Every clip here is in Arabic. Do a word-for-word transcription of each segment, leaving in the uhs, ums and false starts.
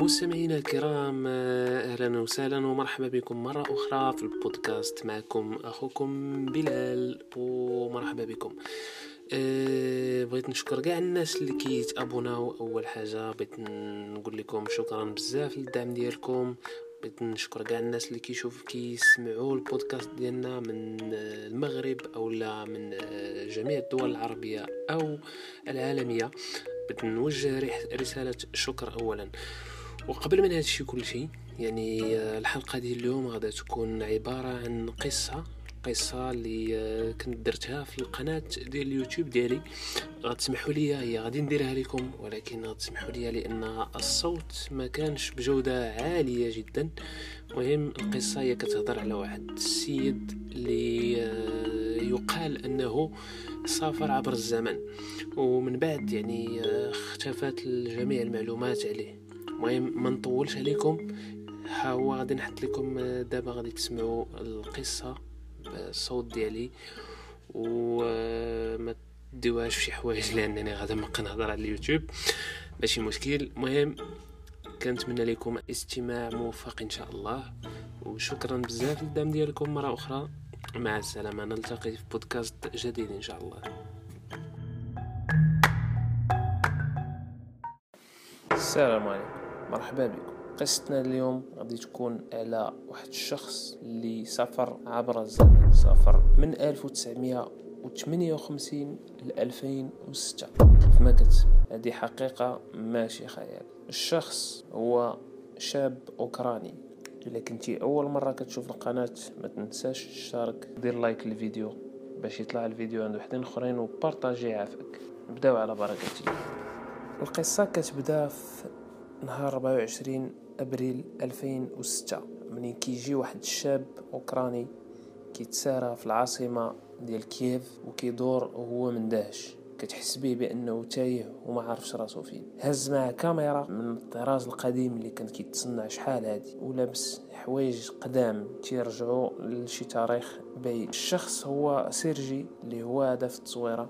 مستمعينا الكرام، أهلا وسهلا ومرحبا بكم مرة أخرى في البودكاست. معكم أخوكم بلال ومرحبا بكم. أه بغيت نشكر كاع الناس اللي كيتابوناو. أول حاجة بغيت نقول لكم شكرا بزاف للدعم ديالكم. بغيت نشكر كاع الناس اللي كيشوف كيسمعوا البودكاست ديالنا من المغرب أو لا من جميع الدول العربية أو العالمية. بغيت نوجه رسالة شكر أولا. وقبل من هذا الشيء كل شيء، يعني الحلقة دي اليوم غدا تكون عبارة عن قصة قصة اللي كنت درتها في القناة ديال اليوتيوب ديالي. غتسمحوا لي، هي غادي نديرها لكم، ولكن غتسمحوا لي لأن الصوت ما كانش بجودة عالية جدا. مهم، القصة هي كتهضر على واحد السيد اللي يقال أنه سافر عبر الزمن، ومن بعد يعني اختفت جميع المعلومات عليه. مهم، ما نطولش عليكم، ها هو غادي نحط لكم دابا، غادي تسمعوا القصة بالصوت ديالي وما تديوهاش في شي حوايج لانني غادي نبقى نهضر على اليوتيوب، ماشي مشكل. مهم، كنتمنى لكم استماع موفق ان شاء الله، وشكرا بزاف للدعم ديالكم مرة اخرى. مع السلامة، نلتقي في بودكاست جديد ان شاء الله. السلام عليكم، مرحبا بكم. قصتنا اليوم غادي تكون على واحد الشخص اللي سافر عبر الزمن، سافر من ألف وتسعمية وثمانية وخمسين ل ألفين وستة. كما كتسمع هذه حقيقة ماشي خيال. الشخص هو شاب أوكراني. إلا كنتي أول مرة كتشوف القناة ما تنساش تشترك، دير لايك للفيديو باش يطلع الفيديو عند وحدين اخرين، وبارطاجي عافاك. نبداو على بركة الله. القصة كتبدا في نهار أربعة وعشرين أبريل ألفين وستة، منين كيجي واحد الشاب أوكراني كيتسارى في العاصمة ديال كييف وكيدور وهو مندهش. كتحس به بأنه تايه وما عارفش راسو فين. هز مع كاميرا من الطراز القديم اللي كان كيتصنع شحال هادي، ولابس حوايج قدام تيرجعوا لشي تاريخ بعيد. الشخص هو سيرجي اللي هو هذا في التصويره.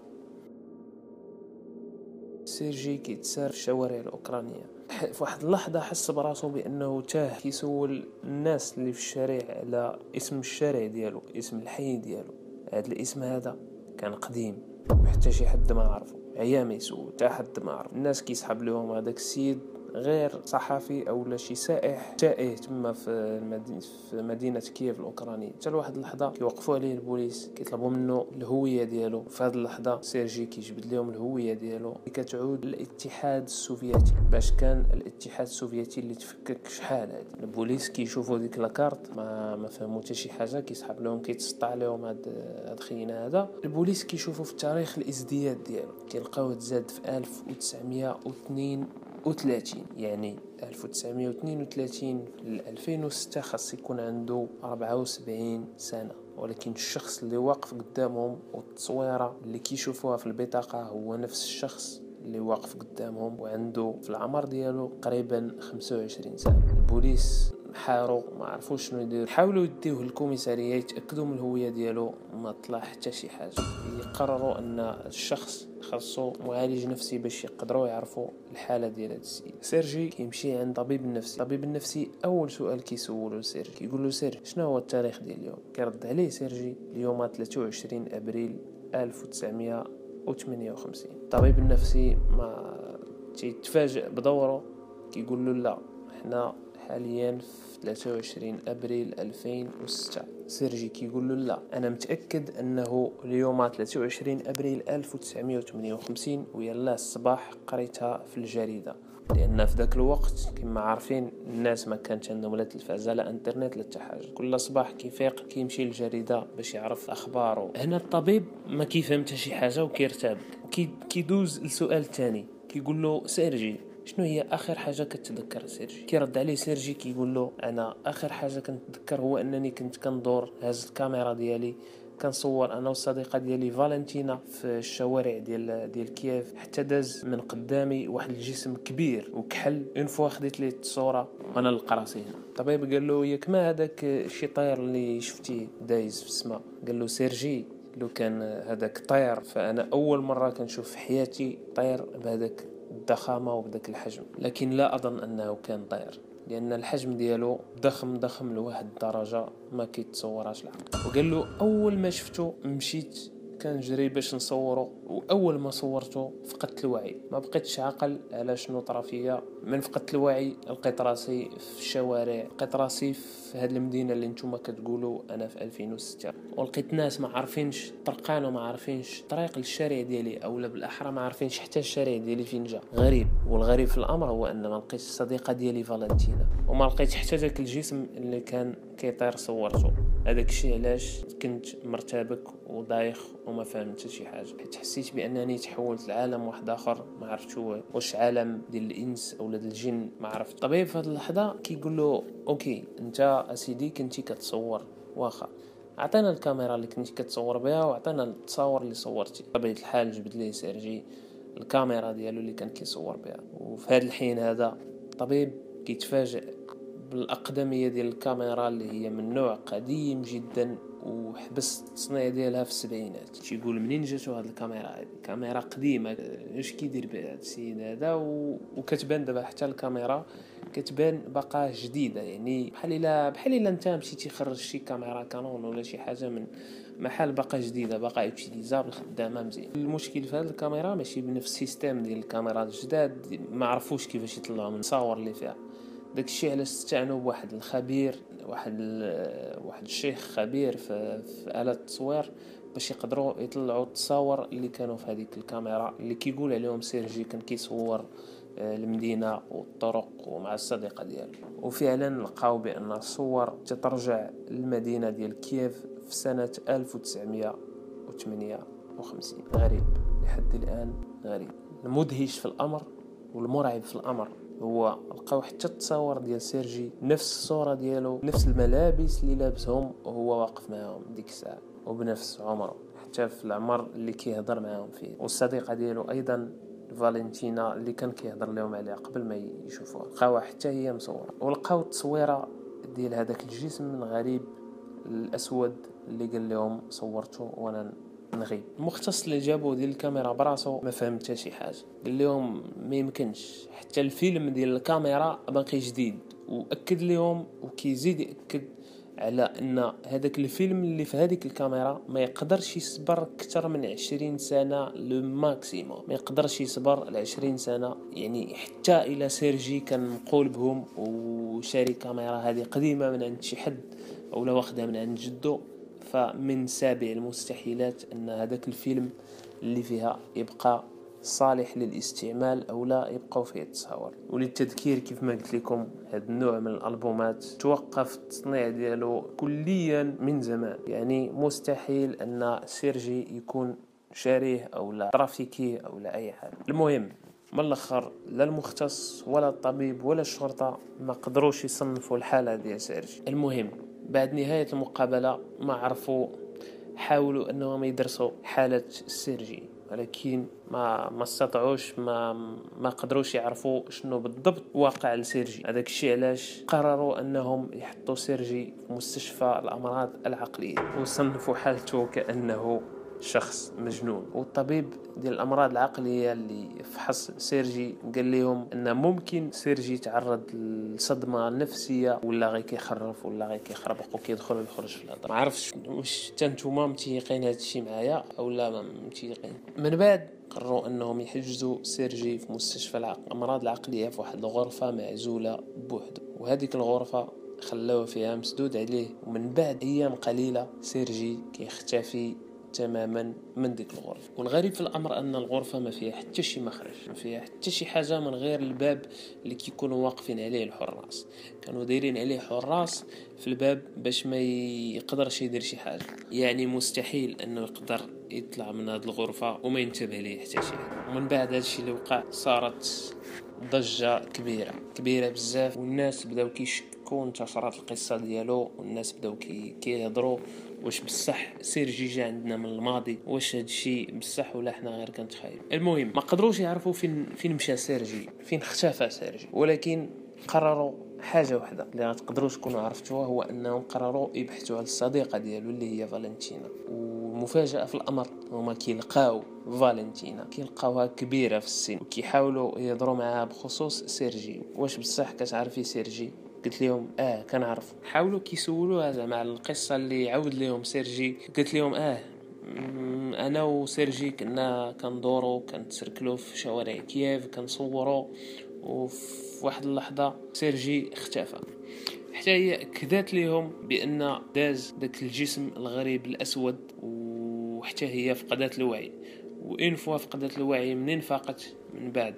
سيرجي كيتسار في الشوارع الأوكرانية. في واحد اللحظة حس براسو بأنه تاه، كيسول الناس اللي في الشارع على اسم الشارع ديالو، اسم الحي ديالو. هذا الاسم هذا كان قديم وحتى شي حد ما عرفه، ايام يسول حتى حد ما عرف. الناس كيسحب لهم هذاك السيد غير صحفي او شي سائح تائه تما في المدينه في مدينه كييف الاوكرانيه. حتى لواحد اللحظه كيوقفوا عليه البوليس كيطلبوا منه الهويه ديالو. في هذه اللحظه سيرجي كيجبد لهم الهويه ديالو اللي كتعود للاتحاد السوفيتي، باش كان الاتحاد السوفيتي اللي تفكك شحال هذه. البوليس كيشوفوا ديك لاكارت ما ما فهموا حتى شي حاجه، كيسحب لهم كيتسطع لهم هاد الخينا هذا. البوليس كيشوفوا في التاريخ الازدياد ديالو، كيلقاوه تزاد في ألف وتسعمية واثنين وثلاثين. يعني ألف وتسعمية واثنين وثلاثين ل ألفين وستة خاص يكون عنده أربعة وسبعين سنة. ولكن الشخص اللي واقف قدامهم والتصويرة اللي كيشوفوها في البطاقة هو نفس الشخص اللي واقف قدامهم، وعنده في العمر ديالو قريبا خمسة وعشرين سنة. البوليس حاروا ما عرفوش شنو يديروا، حاولوا يديوه للكوميسارية يتاكدوا من الهويه ديالو، ما طلع حتى شي حاجه. يقرروا ان الشخص خاصو معالج نفسي باش يقدروا يعرفوا الحاله ديال هذا السيد. سيرجي كيمشي عند طبيب النفسي. الطبيب النفسي اول سؤال كيسولو سيرجي كيقول له سيرجي شنو هو التاريخ ديال اليوم؟ كيرد عليه سيرجي اليوم ثلاثة وعشرين ابريل ألف وتسعمية وثمانية وخمسين. الطبيب النفسي ما تيتفاجئ بدوره، كيقول له لا، حنا حاليا في ثلاثة وعشرين أبريل ألفين وستة. سيرجي كيقول له لا، أنا متأكد أنه اليوم ثلاثة وعشرين أبريل ألف وتسعمية وثمانية وخمسين، ويلا الصباح قريتها في الجريدة. لأن في ذاك الوقت كما عارفين الناس ما كانت عندهم لا تلفازة لا انترنت لا حتى حاجة. كل صباح كيفيق كيمشي للجريدة باش يعرف أخباره. هنا الطبيب ما كيفهم حتى شي حاجة وكيرتاب. كيدوز السؤال الثاني كيقول له سيرجي شنو هي اخر حاجه كتذكر؟ سيرجي كيرد عليه سيرجي كيقول له انا اخر حاجه كنتذكر هو انني كنت كندور، هاز الكاميرا ديالي كنصور انا والصديقه ديالي فالنتينا في الشوارع ديال ديال كييف، حتى داز من قدامي واحد الجسم كبير وكحل. اون فوا خديت ليه الصوره وانا لقى راسي هنا. الطبيب قال له ياك ما هذاك الشي طاير اللي شفتيه دايز في السماء؟ قال له سيرجي لو كان هذاك طاير فانا اول مره كنشوف في حياتي طاير بهذاك الضخامة وبداك الحجم، لكن لا أظن أنه كان طائر، لأن الحجم ديالو ضخم ضخم لواحد الدرجة ما كيتصوراش العقل. وقال له أول ما شفتو مشيت كنجري باش نصوره، وأول ما صورته فقدت الوعي، ما بقيتش عاقل على شنو طرا فيا. من فقدت الوعي لقيت راسي في الشوارع، لقيت راسي في هاد المدينة اللي نتوما كتقولوا أنا في ألفين وستة، ولقيت ناس ما عارفينش طرقان وما عارفينش طريق للشارع ديالي، أولا بالأحرى ما عارفينش حتى الشارع ديالي فين جا. غريب، والغريب في الأمر هو أن ما لقيتش الصديقة ديالي فالنتينا، وما لقيت حتى ذاك الجسم اللي كان كيطير صورته. هذاك الشيء علاش كنت مرتبك وضايخ وما فهمت شي حاجه، حيت حسيت بانني تحولت لعالم واحد اخر ما عرفتش هو واش عالم ديال الانس او ديال الجن، ما عرفت. الطبيب في هذه اللحظه كيقول له اوكي انت اسيدي كنتي كتصور، واخا عطينا الكاميرا اللي كنتي كتصور بها وعطينا التصاور اللي صورتي. بطبيعه الحال جبد ليه سيرجي الكاميرا ديالو اللي كان كيصور بها، وفي هذا الحين هذا الطبيب كيتفاجئ بالأقدمية ديال الكاميرا اللي هي من نوع قديم جدا وحبس التصنيع ديالها في السبعينات. تيقول منين جاتو هاد الكاميرا؟ هاد كاميرا قديمه، اش كيدير بها هاد السيد هذا؟ و... وكتبان دابا حتى الكاميرا كتبان باقا جديده، يعني بحال الا بحال الا انت مشيتي خرج شي كاميرا كانون ولا شي حاجه من محل باقا جديده باقا يوتيليزابل خدامه مزيان. المشكل في هاد الكاميرا ماشي بنفس السيستم ديال الكاميرات الجداد، ما عرفوش كيفاش يطلعوا من الصور اللي فيها. داك الشيء علاش استعنوا بواحد الخبير، واحد واحد الشيخ خبير في, في آلة التصوير باش يقدروا يطلعوا التصاور اللي كانوا في هذيك الكاميرا اللي كيقول عليهم سيرجي كان كيصور المدينه والطرق ومع الصديقه ديالو. وفعلا لقاو بان الصور تترجع للمدينه ديال كييف في سنه ألف وتسعمائة وثمانية وخمسين. غريب لحد الان، غريب. المدهش في الامر والمرعب في الامر هو لقاو حتى التصاور ديال سيرجي، نفس الصوره ديالو، نفس الملابس اللي لابسهم وهو واقف معاهم ديك الساعه، وبنفس عمره، حتى في العمر اللي كيهضر معاهم فيه. والصديقه ديالو ايضا فالنتينا اللي كان كيهضر لهم عليها قبل ما يشوفوها، لقاوها حتى هي مصوره. ولقاو التصويره ديال هذاك الجسم الغريب الاسود اللي قال لهم صورته وانا نغيب. المختص اللي جابوه ديال الكاميرا براسو ما فهم حتى شي حاجه، قال لهم ما يمكنش حتى الفيلم ديال الكاميرا باقي جديد، واكد لهم وكيزيد ياكد على ان هذاك الفيلم اللي في هذيك الكاميرا ما يقدرش يصبر اكثر من عشرين سنه لو ماكسيموم، ما يقدرش يصبر ل عشرين سنه. يعني حتى الى سيرجي كان مقول بهم وشاري كاميرا هذه قديمه من عند شي حد اولا واخدها من عند جدو، فمن سابع المستحيلات أن هذاك الفيلم اللي فيها يبقى صالح للاستعمال أو لا يبقى فيه التصاور. وللتذكير كيف ما قلت لكم هذا النوع من الألبومات توقف التصنيع ديالو كليا من زمان، يعني مستحيل أن سيرجي يكون شاريه أو لا ترافيكيه أو لا أي حاجة. المهم من الاخر لا المختص ولا الطبيب ولا الشرطة ما قدروش يصنفوا الحالة ديال سيرجي. المهم بعد نهاية المقابلة ما عرفوا، حاولوا أنهم يدرسوا حالة سيرجي ولكن ما ما استطعوش، ما ما قدروش يعرفوا شنو بالضبط واقع لسيرجي. هذاك الشيء علاش قرروا أنهم يحطوا سيرجي في مستشفى الأمراض العقلية وصنفوا حالته كأنه شخص مجنون. والطبيب ديال الامراض العقليه اللي فحص سيرجي قال لهم ان ممكن سيرجي تعرض لصدمه نفسيه ولا غير كيخرف ولا غير كيخربق وكيدخل ويخرج في الهضره. ما عرفتش واش حتى نتوما متيقين هذا الشيء معايا اولا ما متيقين. من بعد قرروا انهم يحجزوا سيرجي في مستشفى الامراض العقليه في واحد الغرفه معزوله بوحده، وهذيك الغرفه خلاوها فيها مسدود عليه. ومن بعد ايام قليله سيرجي كيختفي تماما من ديك الغرفه. والغريب في الامر ان الغرفه ما فيها حتى شي مخرج، ما فيها حتى شي حاجه من غير الباب اللي كيكونوا واقفين عليه الحراس. كانوا دايرين عليه حراس في الباب باش ما يقدرش يدير شي حاجه، يعني مستحيل انه يقدر يطلع من هذه الغرفه وما ينتبه ليه حتى شي حاجه. ومن بعد هذا الشيء اللي وقع صارت ضجه كبيره كبيره بزاف، والناس بداو كيشكوا، انتشرت القصه ديالو والناس بداو كيهضروا واش بصح سيرجي جا عندنا من الماضي، واش هادشي بصح ولا حنا غير كنتخايب. المهم ما قدروش يعرفوا فين فين مشى سيرجي، فين اختفى سيرجي. ولكن قرروا حاجه وحده اللي ما تقدروش تكونوا عرفتوها، هو انهم قرروا يبحثوا على الصديقه ديالو اللي هي فالنتينا. مفاجأة في الأمر، هما كيلقاو فالنتينا كيلقاوها كبيرة في السن وكيحاولوا يهضروا معها بخصوص سيرجي. واش بصح كتعرفي سيرجي؟ قلت لهم اه كنعرف. حاولوا كيسولوها زعما على القصة اللي عاود لهم سيرجي. قلت لهم اه انا وسيرجي كنا كندورو كنتسركلو في شوارع كييف كنصورو، وفي واحد اللحظه سيرجي اختفى. حتى هي كذات ليهم بان داز داك الجسم الغريب الاسود، وحتى هي فقدت الوعي. وان فوا فقدت الوعي، منين فاقت من بعد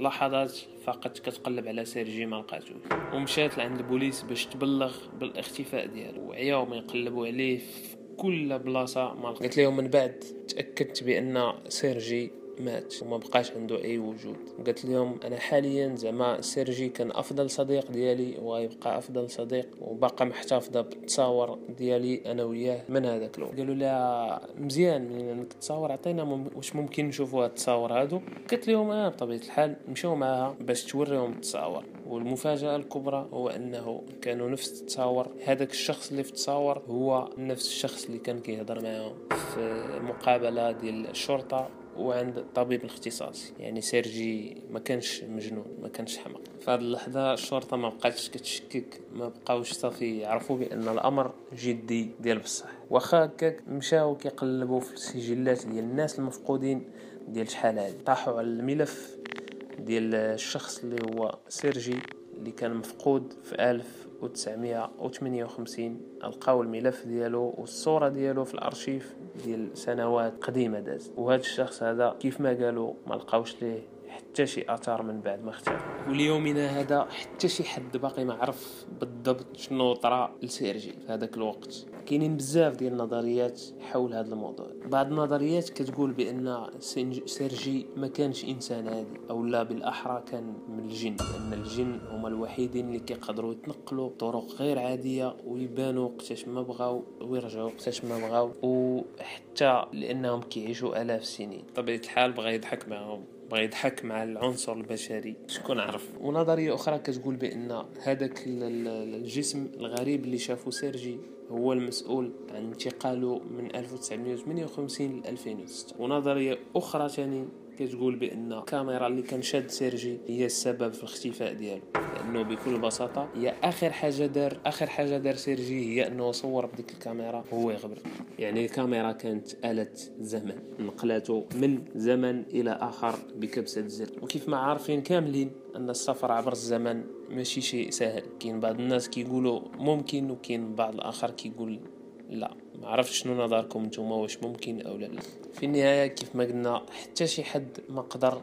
لحظات فقط كتقلب على سيرجي ما لقاتوش، ومشات لعند البوليس باش تبلغ بالاختفاء ديالو، وعياو ما يقلبوا عليه في كل بلاصه ما لقيت ليهم. من بعد تاكدت بان سيرجي مات وما بقاش عنده اي وجود. قلت لهم انا حاليا زعما سيرجي كان افضل صديق ديالي وغيبقى افضل صديق، وباقا محتفظه بالتصاور ديالي انا وياه من هذاك اليوم. قالوا لها مزيان، من التصاور عطينا مم... واش ممكن نشوفوا هاد التصاور هادو؟ قلت لهم اه بطبيعه الحال. مشاو معاها باش توريهم التصاور، والمفاجاه الكبرى هو انه كانوا نفس التصاور. هذاك الشخص اللي في التصاور هو نفس الشخص اللي كان كيهضر معاهم في مقابله ديال الشرطه وعند الطبيب الاختصاصي. يعني سيرجي ما كانش مجنون، ما كانش حمق. في هذه اللحظه الشرطه ما بقاتش كتشكك، ما بقاوش صافي عرفوا بان الامر جدي ديال بصح. واخا هكاك مشاو كيقلبوا في السجلات ديال الناس المفقودين ديال شحال هذه، طاحوا على الملف ديال الشخص اللي هو سيرجي اللي كان مفقود في ألف وتسعمائة وثمانية وخمسين. لقاو الملف ديالو والصوره ديالو في الارشيف ديال سنوات قديمه داز، وهذا الشخص هذا كيف ما قالوا ما لقاوش ليه حتى شي اثار من بعد ما اختفى. وليومنا هذا حتى شي حد باقي ما عرف بالضبط شنو طرا لسيرجي في هذاك الوقت. كاينين بزاف ديال النظريات حول هذا الموضوع. بعض النظريات كتقول بان سيرجي ما كانش انسان عادي، او لا بالاحرى كان من الجن، لان الجن هما الوحيدين اللي كيقدروا يتنقلوا بطرق غير عاديه ويبانوا وقتاش ما بغاو ويرجعوا وقتاش ما بغاو، وحتى لانهم كيعيشوا الاف السنين. طبيعه الحال بغى يضحك معهم، بغى يضحك مع العنصر البشري شكون عرف. ونظريه اخرى كتقول بان هذاك الجسم الغريب اللي شافو سيرجي هو المسؤول عن انتقاله من ألف وتسعمائة وثمانية وخمسين ل ألفين وستة. ونظريه اخرى ثاني كتقول بان الكاميرا اللي كان شاد سيرجي هي السبب في الاختفاء ديالو، لانه بكل بساطه هي اخر حاجه دار اخر حاجه دار سيرجي هي انه صور بديك الكاميرا وهو يغبر. يعني الكاميرا كانت آلة زمن نقلته من زمن الى اخر بكبسه زر. وكيف ما عارفين كاملين ان السفر عبر الزمن ماشي شيء سهل، كاين بعض الناس كيقولوا ممكن، وكاين بعض الاخر كيقول لا. ما عرفتش شنو نظركم نتوما، واش ممكن او لا؟ في النهايه كيف ما قلنا حتى شي حد ما قدر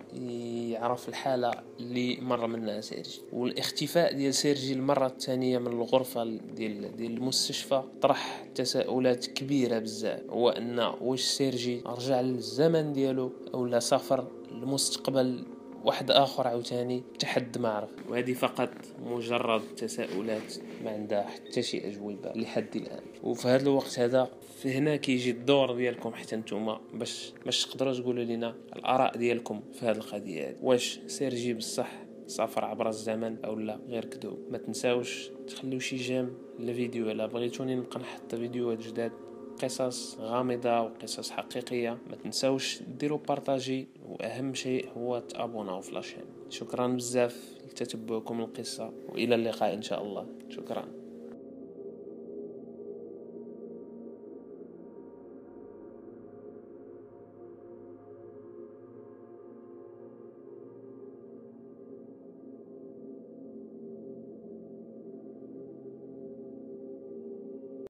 يعرف الحاله اللي مر منها سيرجي. والاختفاء ديال سيرجي المره الثانيه من الغرفه ديال ديال المستشفى طرح تساؤلات كبيره بزاف، هو ان واش سيرجي رجع للزمن ديالو او لا سافر للمستقبل واحد اخر عاوتاني تحد ما عرف. وهذه فقط مجرد تساؤلات ما عندها حتى شي اجوبه لحد الان. وفي هذا الوقت هذا فهنا كيجي الدور ديالكم حتى نتوما باش باش تقدروا تقولوا لنا الاراء ديالكم في هذه القضيه. واش سيرجي بصح سافر عبر الزمن او لا غير كذوب؟ ما تنساوش تخليو شي جيم للفيديو الا بغيتوني نبقى نحط فيديوهات جداد، قصص غامضة وقصص حقيقية. ما تنسوش ديروا بارتاجي، وأهم شيء هو تابوناو في لاشين. شكرا بزاف لتتبعكم القصة، وإلى اللقاء إن شاء الله. شكرا.